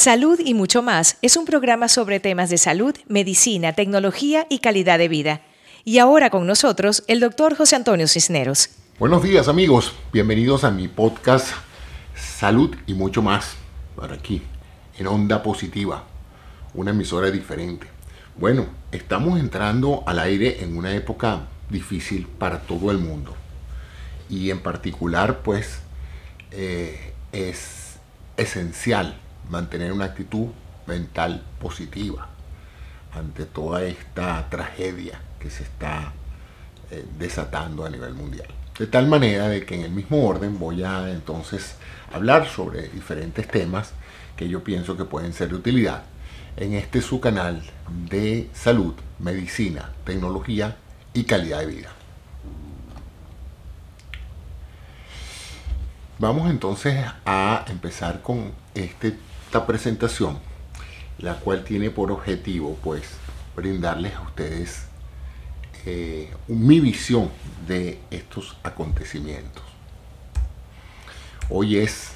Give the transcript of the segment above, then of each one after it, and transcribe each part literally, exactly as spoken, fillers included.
Salud y Mucho Más es un programa sobre temas de salud, medicina, tecnología y calidad de vida. Y ahora con nosotros el doctor José Antonio Cisneros. Buenos días amigos, bienvenidos a mi podcast Salud y Mucho Más, para aquí, en Onda Positiva, una emisora diferente. Bueno, estamos entrando al aire en una época difícil para todo el mundo. Y en particular, pues, eh, es esencial mantener una actitud mental positiva ante toda esta tragedia que se está eh, desatando a nivel mundial. De tal manera de que en el mismo orden voy a entonces hablar sobre diferentes temas que yo pienso que pueden ser de utilidad en este su canal de salud, medicina, tecnología y calidad de vida. Vamos entonces a empezar con este, esta presentación, la cual tiene por objetivo pues brindarles a ustedes eh, mi visión de estos acontecimientos. Hoy es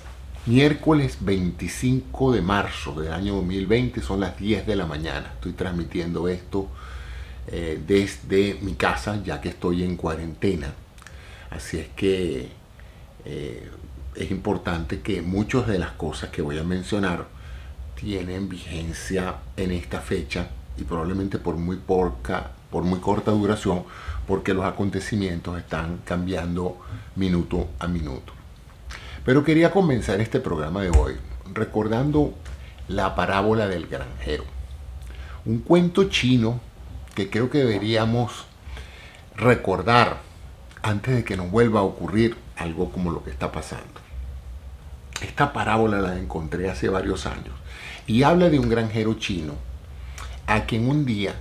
miércoles veinticinco de marzo del año dos mil veinte, son las diez de la mañana. Estoy transmitiendo esto eh, desde mi casa, ya que estoy en cuarentena. Así es que eh, es importante que muchas de las cosas que voy a mencionar tienen vigencia en esta fecha y probablemente por muy, porca, por muy corta duración, porque los acontecimientos están cambiando minuto a minuto. Pero quería comenzar este programa de hoy recordando la parábola del granjero, un cuento chino que creo que deberíamos recordar antes de que nos vuelva a ocurrir algo como lo que está pasando. Esta parábola la encontré hace varios años y habla de un granjero chino a quien un día,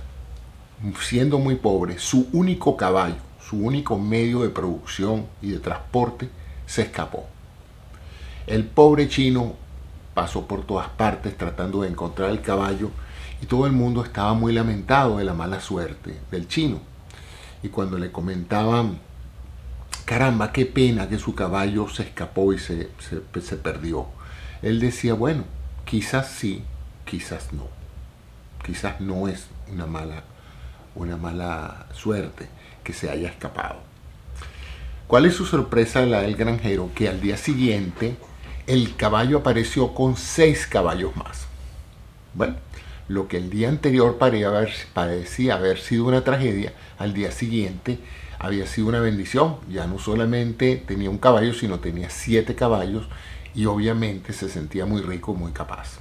siendo muy pobre, su único caballo, su único medio de producción y de transporte, se escapó. El pobre chino pasó por todas partes tratando de encontrar el caballo y todo el mundo estaba muy lamentado de la mala suerte del chino. Y cuando le comentaban, caramba, qué pena que su caballo se escapó y se, se, se perdió, él decía, bueno, quizás sí, quizás no. Quizás no es una mala, una mala suerte que se haya escapado. ¿Cuál es su sorpresa, la del granjero? Que al día siguiente el caballo apareció con seis caballos más. Bueno, lo que el día anterior parecía haber sido una tragedia, al día siguiente había sido una bendición. Ya no solamente tenía un caballo, sino tenía siete caballos y obviamente se sentía muy rico, muy capaz.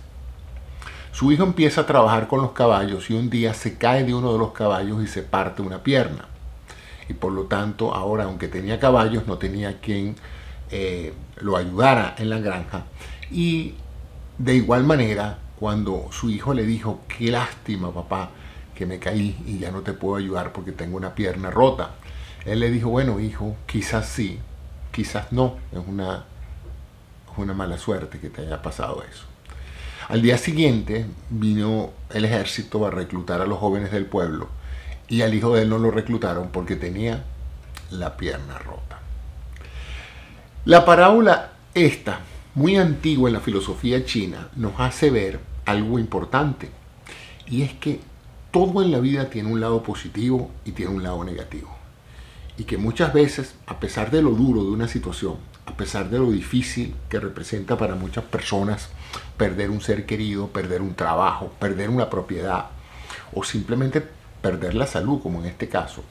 Su hijo empieza a trabajar con los caballos y un día se cae de uno de los caballos y se parte una pierna. Y por lo tanto, ahora, aunque tenía caballos, no tenía quien eh, lo ayudara en la granja. Y de igual manera, cuando su hijo le dijo, qué lástima, papá, que me caí y ya no te puedo ayudar porque tengo una pierna rota, él le dijo, bueno, hijo, quizás sí, quizás no, es una, es una mala suerte que te haya pasado eso. Al día siguiente vino el ejército a reclutar a los jóvenes del pueblo y al hijo de él no lo reclutaron porque tenía la pierna rota. La parábola esta, muy antigua en la filosofía china, nos hace ver algo importante, y es que todo en la vida tiene un lado positivo y tiene un lado negativo. Y que muchas veces, a pesar de lo duro de una situación, a pesar de lo difícil que representa para muchas personas perder un ser querido, perder un trabajo, perder una propiedad o simplemente perder la salud, como en este caso,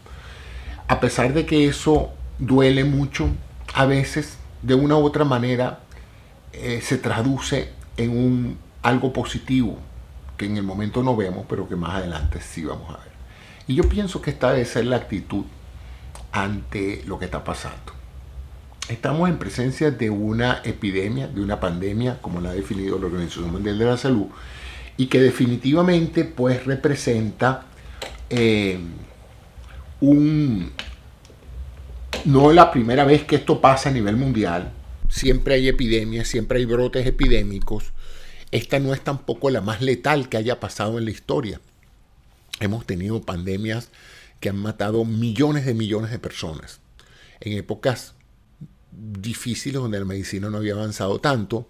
a pesar de que eso duele mucho, a veces de una u otra manera eh, se traduce en un, algo positivo que en el momento no vemos, pero que más adelante sí vamos a ver. Y yo pienso que esta debe ser la actitud ante lo que está pasando. Estamos en presencia de una epidemia, de una pandemia, como la ha definido la Organización Mundial de la Salud, y que definitivamente pues representa eh, un... no es la primera vez que esto pasa a nivel mundial. Siempre hay epidemias, siempre hay brotes epidémicos. Esta no es tampoco la más letal que haya pasado en la historia. Hemos tenido pandemias que han matado millones de millones de personas. En épocas difíciles donde la medicina no había avanzado tanto,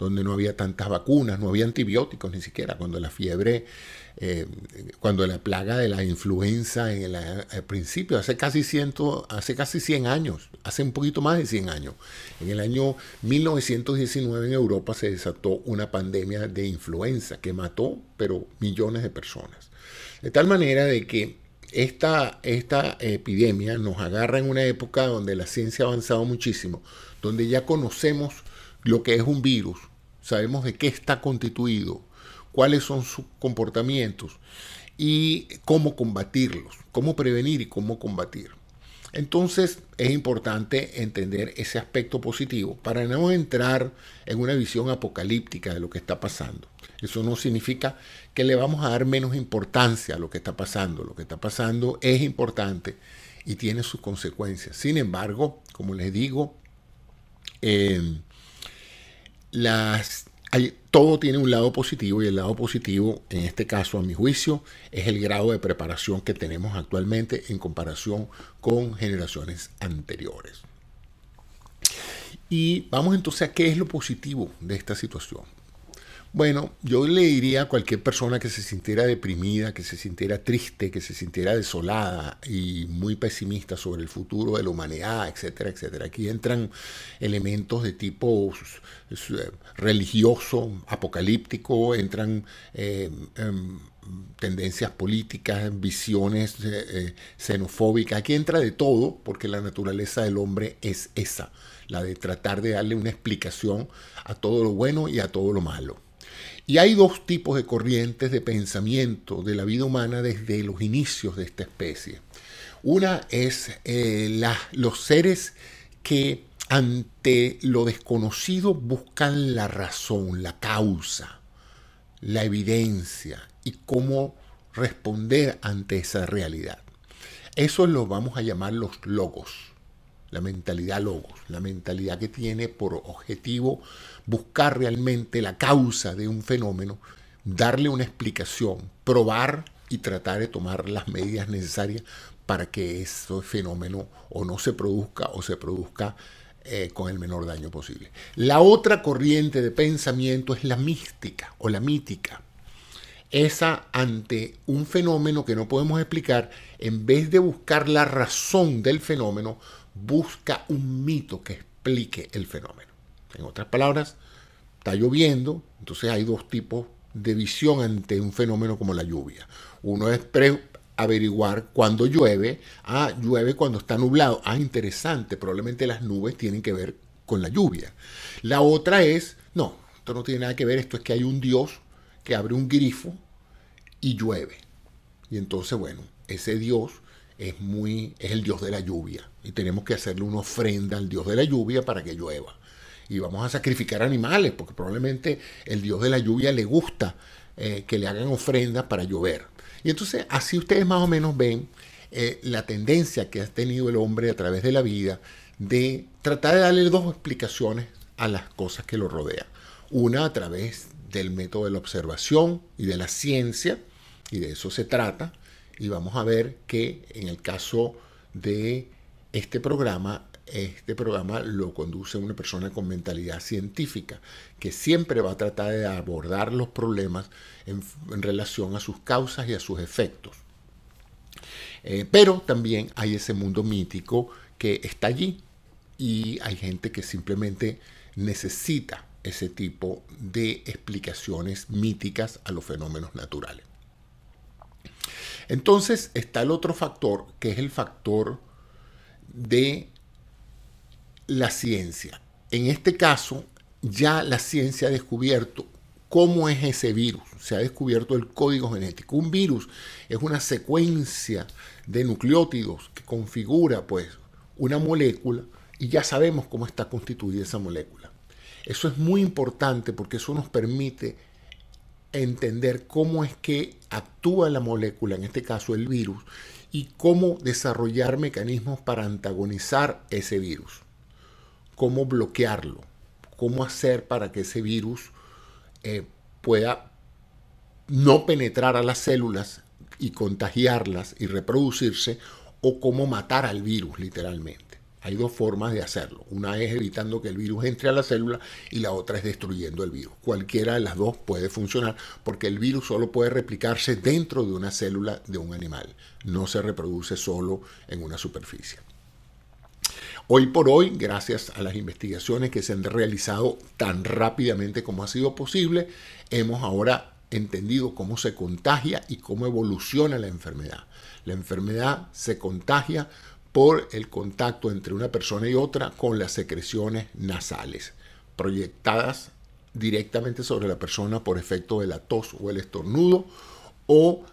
donde no había tantas vacunas, no había antibióticos ni siquiera, cuando la fiebre, eh, cuando la plaga de la influenza en la, al principio, hace casi, ciento, hace casi cien años, hace un poquito más de cien años. En el año mil novecientos diecinueve en Europa se desató una pandemia de influenza que mató, pero millones de personas. De tal manera de que Esta, esta epidemia nos agarra en una época donde la ciencia ha avanzado muchísimo, donde ya conocemos lo que es un virus, sabemos de qué está constituido, cuáles son sus comportamientos y cómo combatirlos, cómo prevenir y cómo combatir. Entonces es importante entender ese aspecto positivo para no entrar en una visión apocalíptica de lo que está pasando. Eso no significa que le vamos a dar menos importancia a lo que está pasando. Lo que está pasando es importante y tiene sus consecuencias. Sin embargo, como les digo, eh, las, hay, todo tiene un lado positivo, y el lado positivo, en este caso, a mi juicio, es el grado de preparación que tenemos actualmente en comparación con generaciones anteriores. Y vamos entonces a qué es lo positivo de esta situación. Bueno, yo le diría a cualquier persona que se sintiera deprimida, que se sintiera triste, que se sintiera desolada y muy pesimista sobre el futuro de la humanidad, etcétera, etcétera. Aquí entran elementos de tipo religioso, apocalíptico, entran eh, eh, tendencias políticas, visiones eh, xenofóbicas. Aquí entra de todo, porque la naturaleza del hombre es esa, la de tratar de darle una explicación a todo lo bueno y a todo lo malo. Y hay dos tipos de corrientes de pensamiento de la vida humana desde los inicios de esta especie. Una es eh, la, los seres que ante lo desconocido buscan la razón, la causa, la evidencia y cómo responder ante esa realidad. Eso lo vamos a llamar los logos, la mentalidad logos, la mentalidad que tiene por objetivo buscar realmente la causa de un fenómeno, darle una explicación, probar y tratar de tomar las medidas necesarias para que ese fenómeno o no se produzca o se produzca eh, con el menor daño posible. La otra corriente de pensamiento es la mística o la mítica. Esa, ante un fenómeno que no podemos explicar, en vez de buscar la razón del fenómeno, busca un mito que explique el fenómeno. En otras palabras, está lloviendo, entonces hay dos tipos de visión ante un fenómeno como la lluvia. Uno es averiguar cuándo llueve. Ah, llueve cuando está nublado. Ah, interesante, probablemente las nubes tienen que ver con la lluvia. La otra es, no, esto no tiene nada que ver, esto es que hay un dios que abre un grifo y llueve. Y entonces, bueno, ese dios es, muy, es el dios de la lluvia y tenemos que hacerle una ofrenda al dios de la lluvia para que llueva. Y vamos a sacrificar animales, porque probablemente el dios de la lluvia le gusta eh, que le hagan ofrendas para llover. Y entonces así ustedes más o menos ven eh, la tendencia que ha tenido el hombre a través de la vida de tratar de darle dos explicaciones a las cosas que lo rodean. Una a través del método de la observación y de la ciencia, y de eso se trata. Y vamos a ver que en el caso de este programa, Este programa lo conduce una persona con mentalidad científica, que siempre va a tratar de abordar los problemas en, en relación a sus causas y a sus efectos. Eh, pero también hay ese mundo mítico que está allí y hay gente que simplemente necesita ese tipo de explicaciones míticas a los fenómenos naturales. Entonces está el otro factor, que es el factor de la ciencia. En este caso, ya la ciencia ha descubierto cómo es ese virus. Se ha descubierto el código genético. Un virus es una secuencia de nucleótidos que configura, pues, una molécula, y ya sabemos cómo está constituida esa molécula. Eso es muy importante porque eso nos permite entender cómo es que actúa la molécula, en este caso el virus, y cómo desarrollar mecanismos para antagonizar ese virus, cómo bloquearlo, cómo hacer para que ese virus eh, pueda no penetrar a las células y contagiarlas y reproducirse, o cómo matar al virus literalmente. Hay dos formas de hacerlo. Una es evitando que el virus entre a la célula y la otra es destruyendo el virus. Cualquiera de las dos puede funcionar porque el virus solo puede replicarse dentro de una célula de un animal. No se reproduce solo en una superficie. Hoy por hoy, gracias a las investigaciones que se han realizado tan rápidamente como ha sido posible, hemos ahora entendido cómo se contagia y cómo evoluciona la enfermedad. La enfermedad se contagia por el contacto entre una persona y otra con las secreciones nasales, proyectadas directamente sobre la persona por efecto de la tos o el estornudo, o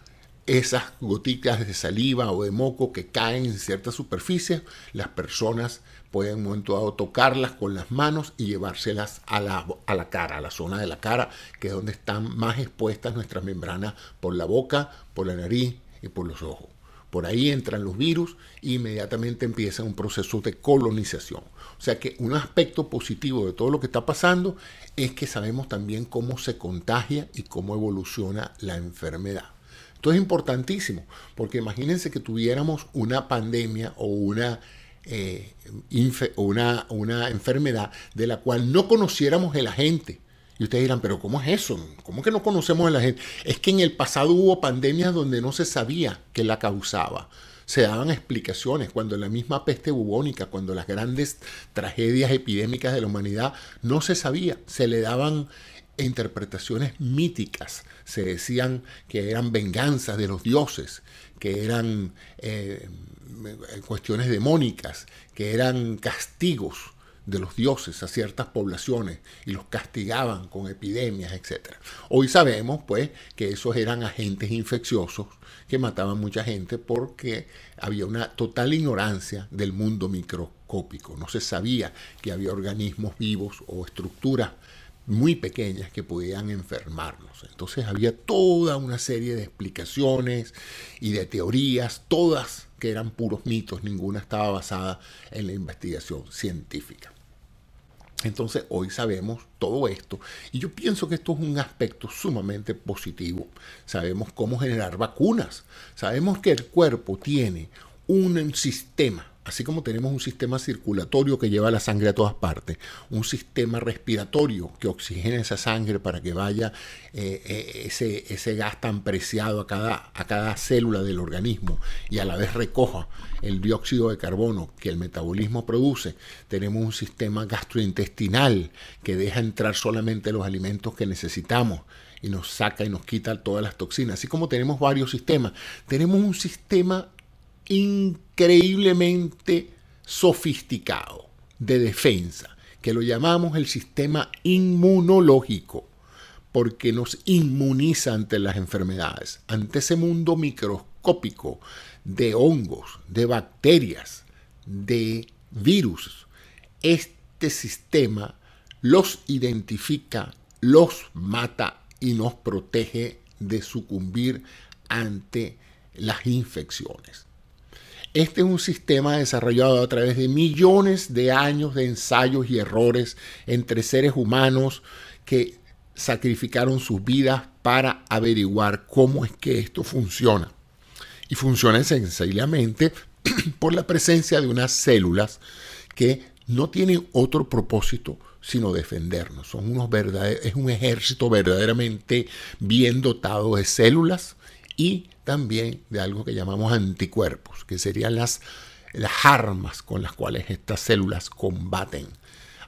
esas gotitas de saliva o de moco que caen en ciertas superficies. Las personas pueden en un momento dado tocarlas con las manos y llevárselas a la, a la cara, a la zona de la cara, que es donde están más expuestas nuestras membranas por la boca, por la nariz y por los ojos. Por ahí entran los virus e inmediatamente empieza un proceso de colonización. O sea que un aspecto positivo de todo lo que está pasando es que sabemos también cómo se contagia y cómo evoluciona la enfermedad. Esto es importantísimo, porque imagínense que tuviéramos una pandemia o una, eh, una, una enfermedad de la cual no conociéramos el agente. Y ustedes dirán, pero ¿cómo es eso? ¿Cómo que no conocemos a la gente? Es que en el pasado hubo pandemias donde no se sabía qué la causaba. Se daban explicaciones cuando la misma peste bubónica, cuando las grandes tragedias epidémicas de la humanidad, no se sabía. Se le daban interpretaciones míticas. Se decían que eran venganzas de los dioses, que eran eh, cuestiones demónicas, que eran castigos de los dioses a ciertas poblaciones y los castigaban con epidemias, etcétera. Hoy sabemos, pues, que esos eran agentes infecciosos que mataban mucha gente porque había una total ignorancia del mundo microscópico. No se sabía que había organismos vivos o estructuras muy pequeñas que podían enfermarnos. Entonces había toda una serie de explicaciones y de teorías, todas que eran puros mitos, ninguna estaba basada en la investigación científica. Entonces hoy sabemos todo esto y yo pienso que esto es un aspecto sumamente positivo. Sabemos cómo generar vacunas, sabemos que el cuerpo tiene un sistema, así como tenemos un sistema circulatorio que lleva la sangre a todas partes, un sistema respiratorio que oxigena esa sangre para que vaya eh, ese, ese gas tan preciado a cada, a cada célula del organismo y a la vez recoja el dióxido de carbono que el metabolismo produce. Tenemos un sistema gastrointestinal que deja entrar solamente los alimentos que necesitamos y nos saca y nos quita todas las toxinas. Así como tenemos varios sistemas, tenemos un sistema increíblemente sofisticado de defensa, que lo llamamos el sistema inmunológico, porque nos inmuniza ante las enfermedades, ante ese mundo microscópico de hongos, de bacterias, de virus. Este sistema los identifica, los mata y nos protege de sucumbir ante las infecciones. Este es un sistema desarrollado a través de millones de años de ensayos y errores entre seres humanos que sacrificaron sus vidas para averiguar cómo es que esto funciona. Y funciona sencillamente por la presencia de unas células que no tienen otro propósito sino defendernos. Son unos verdaderos, es un ejército verdaderamente bien dotado de células y también de algo que llamamos anticuerpos, que serían las, las armas con las cuales estas células combaten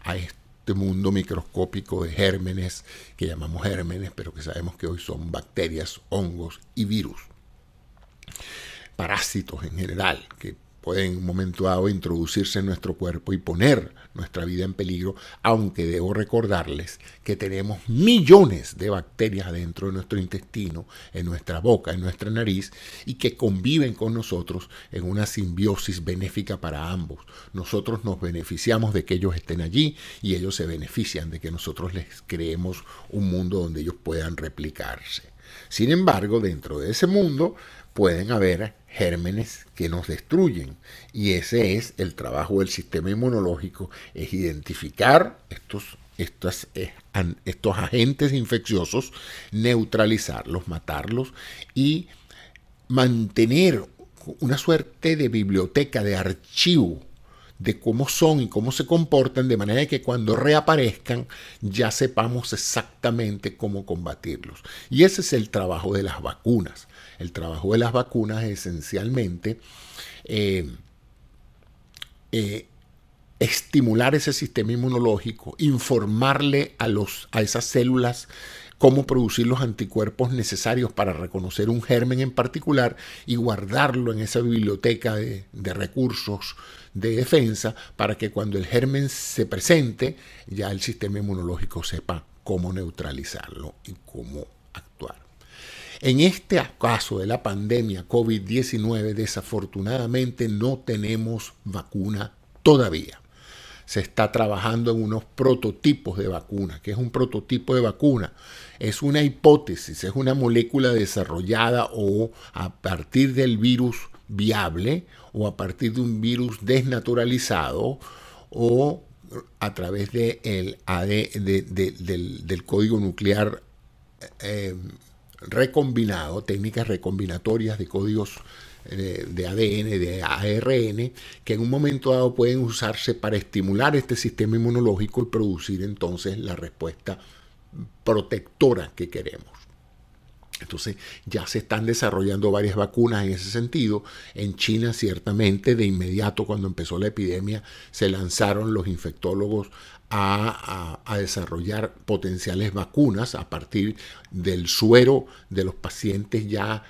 a este mundo microscópico de gérmenes, que llamamos gérmenes, pero que sabemos que hoy son bacterias, hongos y virus. Parásitos en general, que pueden en un momento dado introducirse en nuestro cuerpo y poner nuestra vida en peligro, aunque debo recordarles que tenemos millones de bacterias dentro de nuestro intestino, en nuestra boca, en nuestra nariz, y que conviven con nosotros en una simbiosis benéfica para ambos. Nosotros nos beneficiamos de que ellos estén allí y ellos se benefician de que nosotros les creemos un mundo donde ellos puedan replicarse. Sin embargo, dentro de ese mundo pueden haber gérmenes que nos destruyen y ese es el trabajo del sistema inmunológico, es identificar estos, estos, estos agentes infecciosos, neutralizarlos, matarlos y mantener una suerte de biblioteca, de archivo de cómo son y cómo se comportan, de manera que cuando reaparezcan ya sepamos exactamente cómo combatirlos. Y ese es el trabajo de las vacunas. El trabajo de las vacunas es esencialmente eh, eh, estimular ese sistema inmunológico, informarle a, los, a esas células cómo producir los anticuerpos necesarios para reconocer un germen en particular y guardarlo en esa biblioteca de, de recursos de defensa para que cuando el germen se presente, ya el sistema inmunológico sepa cómo neutralizarlo y cómo actuar. En este caso de la pandemia COVID diecinueve, desafortunadamente no tenemos vacuna todavía. Se está trabajando en unos prototipos de vacuna. ¿Qué es un prototipo de vacuna? Es una hipótesis, es una molécula desarrollada o a partir del virus viable o a partir de un virus desnaturalizado o a través de el A D, de, de, del, del código nuclear eh, recombinado, técnicas recombinatorias de códigos de A D N, de A R N, que en un momento dado pueden usarse para estimular este sistema inmunológico y producir entonces la respuesta protectora que queremos. Entonces ya se están desarrollando varias vacunas en ese sentido. En China ciertamente de inmediato cuando empezó la epidemia se lanzaron los infectólogos a, a, a desarrollar potenciales vacunas a partir del suero de los pacientes ya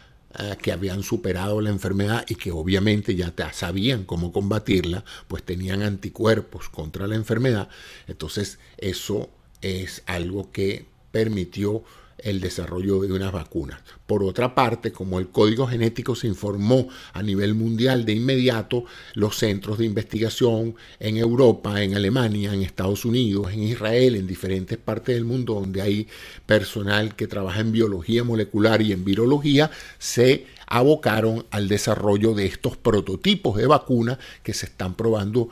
que habían superado la enfermedad y que obviamente ya sabían cómo combatirla, pues tenían anticuerpos contra la enfermedad. Entonces eso es algo que permitió el desarrollo de unas vacunas. Por otra parte, como el código genético se informó a nivel mundial de inmediato, los centros de investigación en Europa, en Alemania, en Estados Unidos, en Israel, en diferentes partes del mundo donde hay personal que trabaja en biología molecular y en virología, se abocaron al desarrollo de estos prototipos de vacunas que se están probando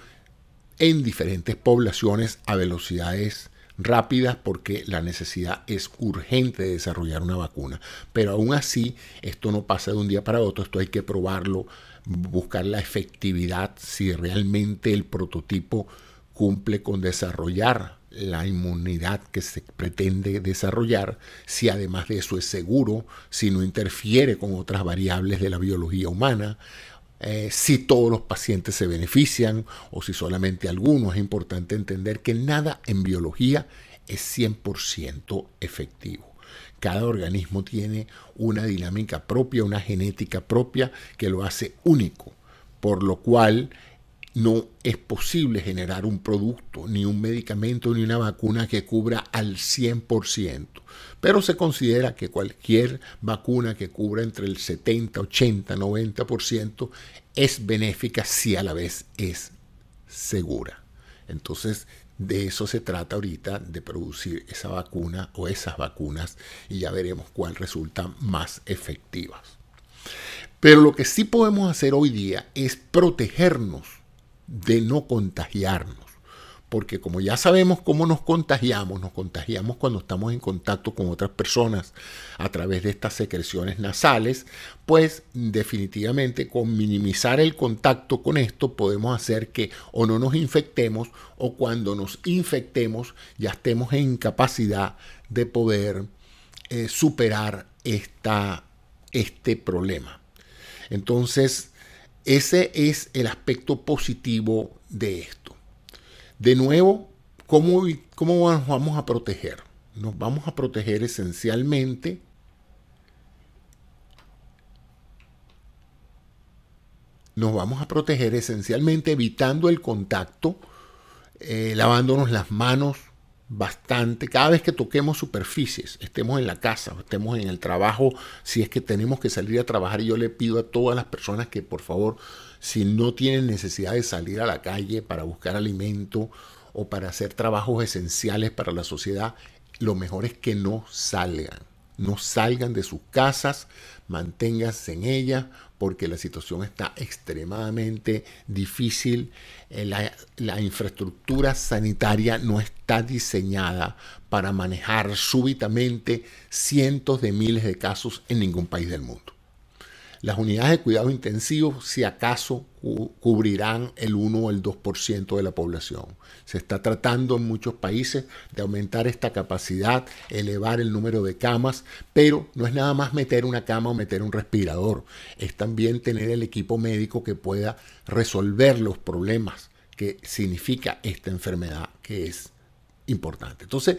en diferentes poblaciones a velocidades rápidas porque la necesidad es urgente de desarrollar una vacuna. Pero aún así, esto no pasa de un día para otro, esto hay que probarlo, buscar la efectividad, si realmente el prototipo cumple con desarrollar la inmunidad que se pretende desarrollar, si además de eso es seguro, si no interfiere con otras variables de la biología humana, Eh, si todos los pacientes se benefician o si solamente algunos. Es importante entender que nada en biología es cien por ciento efectivo. Cada organismo tiene una dinámica propia, una genética propia que lo hace único, por lo cual no es posible generar un producto, ni un medicamento, ni una vacuna que cubra al cien por ciento. Pero se considera que cualquier vacuna que cubra entre el setenta, ochenta, noventa por ciento es benéfica si a la vez es segura. Entonces, de eso se trata ahorita, de producir esa vacuna o esas vacunas, y ya veremos cuál resulta más efectivas. Pero lo que sí podemos hacer hoy día es protegernos de no contagiarnos, porque como ya sabemos cómo nos contagiamos, nos contagiamos cuando estamos en contacto con otras personas a través de estas secreciones nasales, pues definitivamente con minimizar el contacto con esto podemos hacer que o no nos infectemos o cuando nos infectemos ya estemos en capacidad de poder eh, superar esta, este problema. Entonces, ese es el aspecto positivo de esto. De nuevo, ¿cómo, cómo nos vamos a proteger? Nos vamos a proteger esencialmente nos vamos a proteger esencialmente evitando el contacto, eh, lavándonos las manos bastante. Cada vez que toquemos superficies, estemos en la casa o estemos en el trabajo, si es que tenemos que salir a trabajar, yo le pido a todas las personas que por favor, si no tienen necesidad de salir a la calle para buscar alimento o para hacer trabajos esenciales para la sociedad, lo mejor es que no salgan. No salgan de sus casas, manténganse en ellas, porque la situación está extremadamente difícil. La, la infraestructura sanitaria no está diseñada para manejar súbitamente cientos de miles de casos en ningún país del mundo. Las unidades de cuidados intensivos, si acaso, cubrirán el uno o el dos por ciento de la población. Se está tratando en muchos países de aumentar esta capacidad, elevar el número de camas, pero no es nada más meter una cama o meter un respirador. Es también tener el equipo médico que pueda resolver los problemas que significa esta enfermedad, que es importante. Entonces,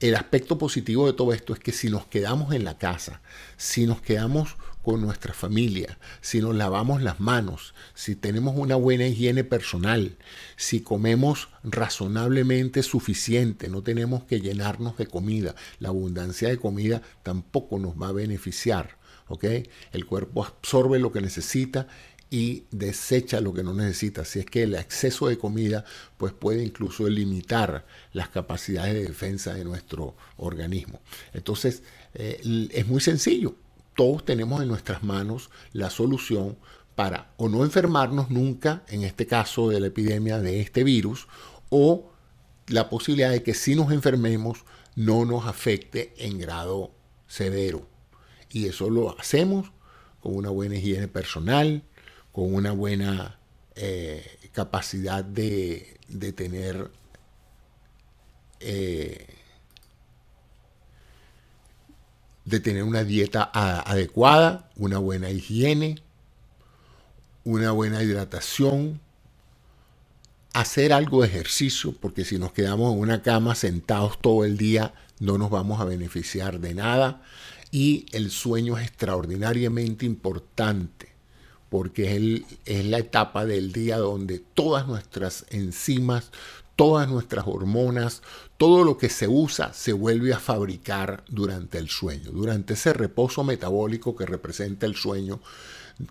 el aspecto positivo de todo esto es que si nos quedamos en la casa, si nos quedamos con nuestra familia, si nos lavamos las manos, si tenemos una buena higiene personal, si comemos razonablemente suficiente, no tenemos que llenarnos de comida, la abundancia de comida tampoco nos va a beneficiar, ¿ok? El cuerpo absorbe lo que necesita y desecha lo que no necesita. Así es que el exceso de comida pues puede incluso limitar las capacidades de defensa de nuestro organismo. Entonces, eh, es muy sencillo. Todos tenemos en nuestras manos la solución para o no enfermarnos nunca, en este caso de la epidemia de este virus, o la posibilidad de que si nos enfermemos no nos afecte en grado severo. Y eso lo hacemos con una buena higiene personal, con una buena eh, capacidad de, de tener eh, de tener una dieta a, adecuada, una buena higiene, una buena hidratación, hacer algo de ejercicio, porque si nos quedamos en una cama sentados todo el día no nos vamos a beneficiar de nada, y el sueño es extraordinariamente importante, porque es, el, es la etapa del día donde todas nuestras enzimas, todas nuestras hormonas, todo lo que se usa se vuelve a fabricar durante el sueño, durante ese reposo metabólico que representa el sueño,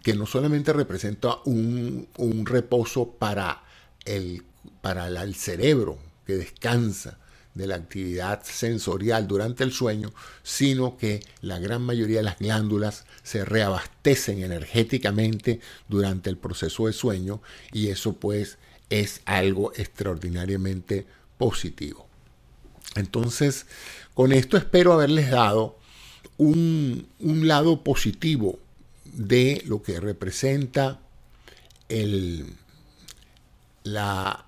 que no solamente representa un, un reposo para el, para el cerebro que descansa de la actividad sensorial durante el sueño, sino que la gran mayoría de las glándulas se reabastecen energéticamente durante el proceso de sueño, y eso pues es algo extraordinariamente positivo. Entonces, con esto espero haberles dado un, un lado positivo de lo que representa el, la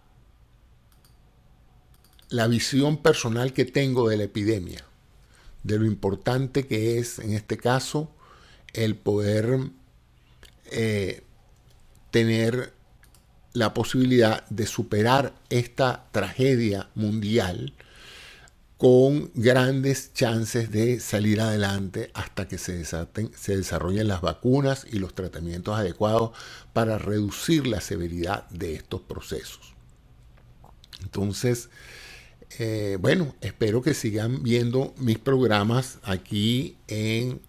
la visión personal que tengo de la epidemia, de lo importante que es en este caso el poder eh, tener la posibilidad de superar esta tragedia mundial con grandes chances de salir adelante hasta que se, desaten, se desarrollen las vacunas y los tratamientos adecuados para reducir la severidad de estos procesos. Entonces, Eh, bueno, espero que sigan viendo mis programas aquí en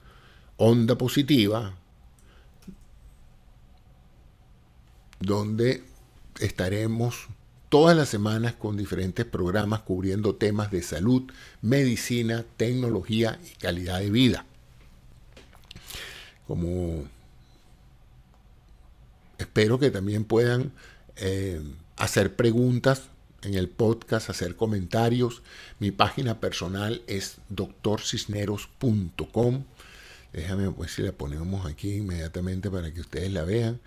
Onda Positiva, donde estaremos todas las semanas con diferentes programas cubriendo temas de salud, medicina, tecnología y calidad de vida. Como espero que también puedan eh, hacer preguntas en el podcast, hacer comentarios. Mi página personal es doctor cisneros punto com. Déjame pues si la ponemos aquí inmediatamente para que ustedes la vean.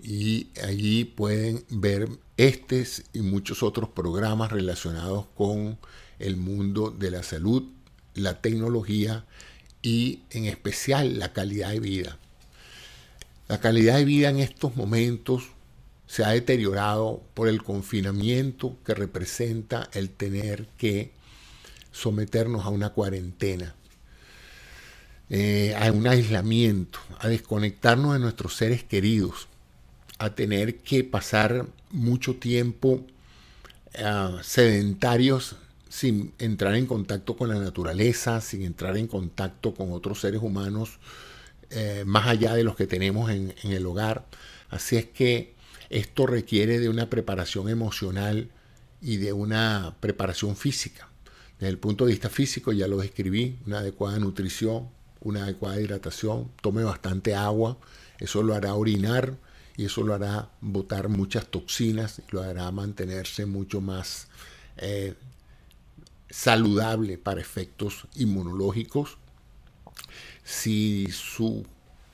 Y allí pueden ver este y muchos otros programas relacionados con el mundo de la salud, la tecnología y en especial la calidad de vida. La calidad de vida en estos momentos se ha deteriorado por el confinamiento que representa el tener que someternos a una cuarentena, eh, a un aislamiento, a desconectarnos de nuestros seres queridos, a tener que pasar mucho tiempo eh, sedentarios sin entrar en contacto con la naturaleza, sin entrar en contacto con otros seres humanos eh, más allá de los que tenemos en, en el hogar. Así es que esto requiere de una preparación emocional y de una preparación física. Desde el punto de vista físico, ya lo describí, una adecuada nutrición, una adecuada hidratación, tome bastante agua, eso lo hará orinar y eso lo hará botar muchas toxinas, y lo hará mantenerse mucho más eh, saludable para efectos inmunológicos. Si su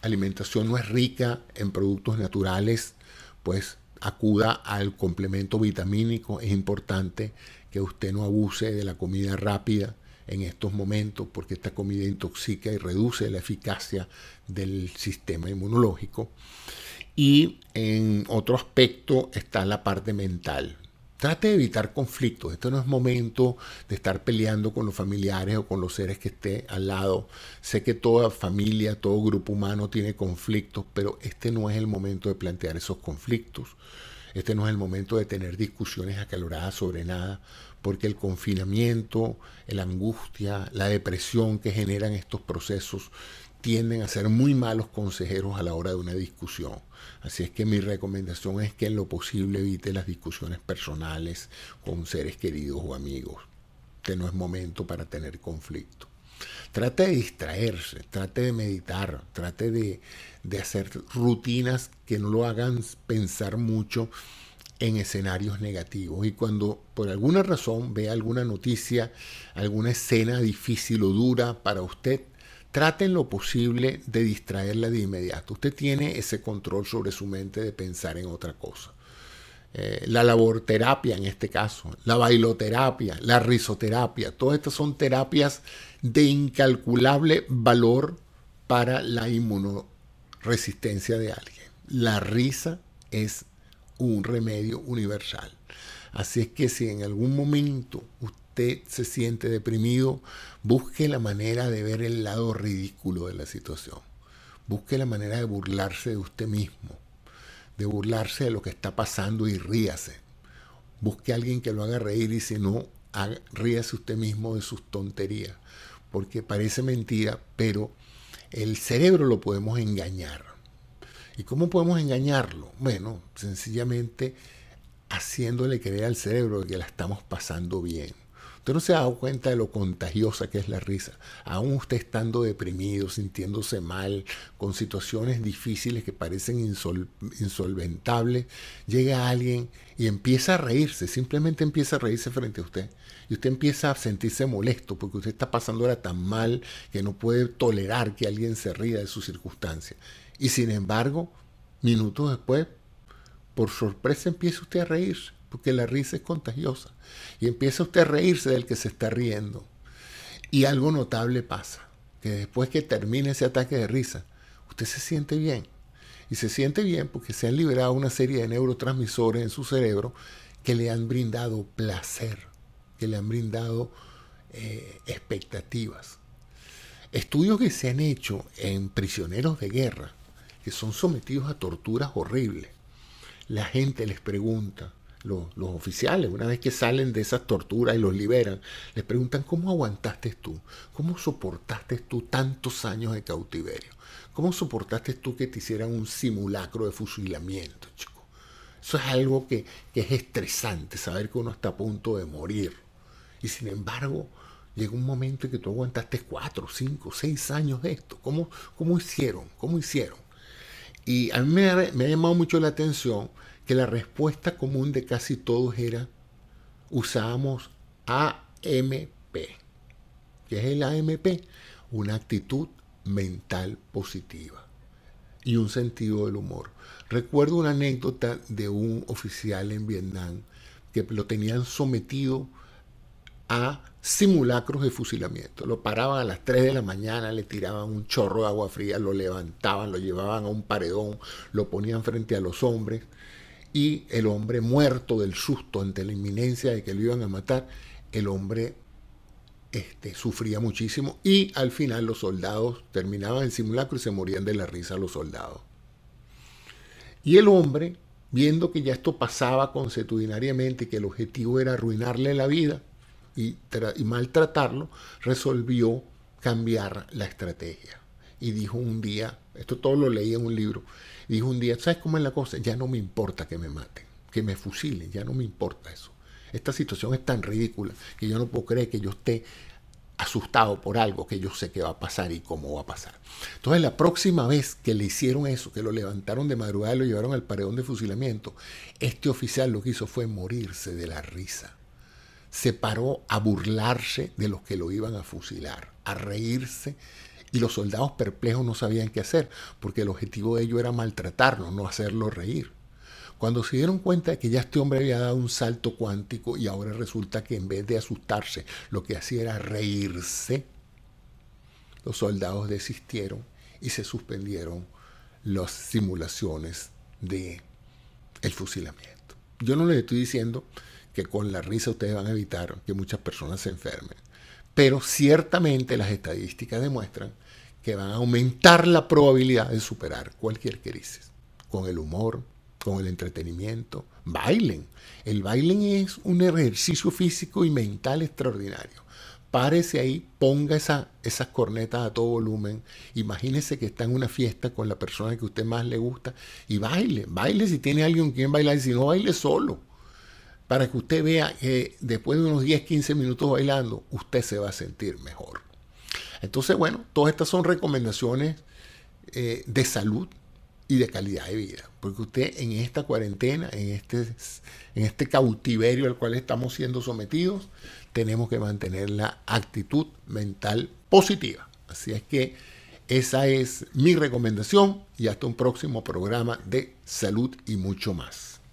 alimentación no es rica en productos naturales, pues acuda al complemento vitamínico. Es importante que usted no abuse de la comida rápida en estos momentos, porque esta comida intoxica y reduce la eficacia del sistema inmunológico. Y en otro aspecto está la parte mental. Trate de evitar conflictos. Este no es momento de estar peleando con los familiares o con los seres que esté al lado. Sé que toda familia, todo grupo humano tiene conflictos, pero este no es el momento de plantear esos conflictos. Este no es el momento de tener discusiones acaloradas sobre nada, porque el confinamiento, la angustia, la depresión que generan estos procesos tienden a ser muy malos consejeros a la hora de una discusión. Así es que mi recomendación es que en lo posible evite las discusiones personales con seres queridos o amigos. Este no es momento para tener conflicto. Trate de distraerse, trate de meditar, trate de, de hacer rutinas que no lo hagan pensar mucho en escenarios negativos. Y cuando por alguna razón vea alguna noticia, alguna escena difícil o dura para usted, traten lo posible de distraerla de inmediato. Usted tiene ese control sobre su mente de pensar en otra cosa. Eh, la laborterapia en este caso, la bailoterapia, la risoterapia, todas estas son terapias de incalculable valor para la inmunoresistencia de alguien. La risa es un remedio universal. Así es que si en algún momento usted Usted se siente deprimido, busque la manera de ver el lado ridículo de la situación. Busque la manera de burlarse de usted mismo, de burlarse de lo que está pasando y ríase. Busque a alguien que lo haga reír y si no, haga, ríase usted mismo de sus tonterías, porque parece mentira, pero el cerebro lo podemos engañar. ¿Y cómo podemos engañarlo? Bueno, sencillamente haciéndole creer al cerebro que la estamos pasando bien. Usted no se ha dado cuenta de lo contagiosa que es la risa. Aún usted estando deprimido, sintiéndose mal, con situaciones difíciles que parecen insol- insolventables, llega alguien y empieza a reírse, simplemente empieza a reírse frente a usted. Y usted empieza a sentirse molesto porque usted está pasando ahora tan mal que no puede tolerar que alguien se ría de su circunstancia. Y sin embargo, minutos después, por sorpresa empieza usted a reírse, porque la risa es contagiosa. Y empieza usted a reírse del que se está riendo. Y algo notable pasa, que después que termine ese ataque de risa, usted se siente bien. Y se siente bien porque se han liberado una serie de neurotransmisores en su cerebro que le han brindado placer, que le han brindado eh, expectativas. Estudios que se han hecho en prisioneros de guerra, que son sometidos a torturas horribles. La gente les pregunta, Los, los oficiales, una vez que salen de esas torturas y los liberan, les preguntan ¿cómo aguantaste tú? ¿Cómo soportaste tú tantos años de cautiverio? ¿Cómo soportaste tú que te hicieran un simulacro de fusilamiento, chico? Eso es algo que, que es estresante, saber que uno está a punto de morir. Y sin embargo, llega un momento en que tú aguantaste cuatro, cinco, seis años de esto. ¿Cómo, cómo hicieron? ¿Cómo hicieron? Y a mí me ha, me ha llamado mucho la atención que la respuesta común de casi todos era, usábamos A M P. ¿Qué es el A M P? Una actitud mental positiva y un sentido del humor. Recuerdo una anécdota de un oficial en Vietnam que lo tenían sometido a simulacros de fusilamiento. Lo paraban a las tres de la mañana, le tiraban un chorro de agua fría, lo levantaban, lo llevaban a un paredón, lo ponían frente a los hombres. Y el hombre muerto del susto ante la inminencia de que lo iban a matar, el hombre este, sufría muchísimo y al final los soldados terminaban el simulacro y se morían de la risa los soldados. Y el hombre, viendo que ya esto pasaba consuetudinariamente y que el objetivo era arruinarle la vida y, y maltratarlo, resolvió cambiar la estrategia. Y dijo un día, esto todo lo leí en un libro, dijo un día, ¿sabes cómo es la cosa? Ya no me importa que me maten, que me fusilen, ya no me importa eso. Esta situación es tan ridícula que yo no puedo creer que yo esté asustado por algo que yo sé que va a pasar y cómo va a pasar. Entonces la próxima vez que le hicieron eso, que lo levantaron de madrugada y lo llevaron al paredón de fusilamiento, este oficial lo que hizo fue morirse de la risa. Se paró a burlarse de los que lo iban a fusilar, a reírse y los soldados perplejos no sabían qué hacer, porque el objetivo de ellos era maltratarlo, no hacerlo reír. Cuando se dieron cuenta de que ya este hombre había dado un salto cuántico y ahora resulta que en vez de asustarse, lo que hacía era reírse, los soldados desistieron y se suspendieron las simulaciones de el fusilamiento. Yo no les estoy diciendo que con la risa ustedes van a evitar que muchas personas se enfermen, pero ciertamente las estadísticas demuestran que van a aumentar la probabilidad de superar cualquier crisis con el humor, con el entretenimiento. Bailen. El baile es un ejercicio físico y mental extraordinario. Párese ahí, ponga esa, esas cornetas a todo volumen. Imagínese que está en una fiesta con la persona que a usted más le gusta y baile. Baile si tiene alguien con quien bailar, y si no, baile solo. Para que usted vea que después de unos diez, quince minutos bailando, usted se va a sentir mejor. Entonces, bueno, todas estas son recomendaciones eh, de salud y de calidad de vida, porque usted en esta cuarentena, en este, en este cautiverio al cual estamos siendo sometidos, tenemos que mantener la actitud mental positiva. Así es que esa es mi recomendación y hasta un próximo programa de Salud y Mucho Más.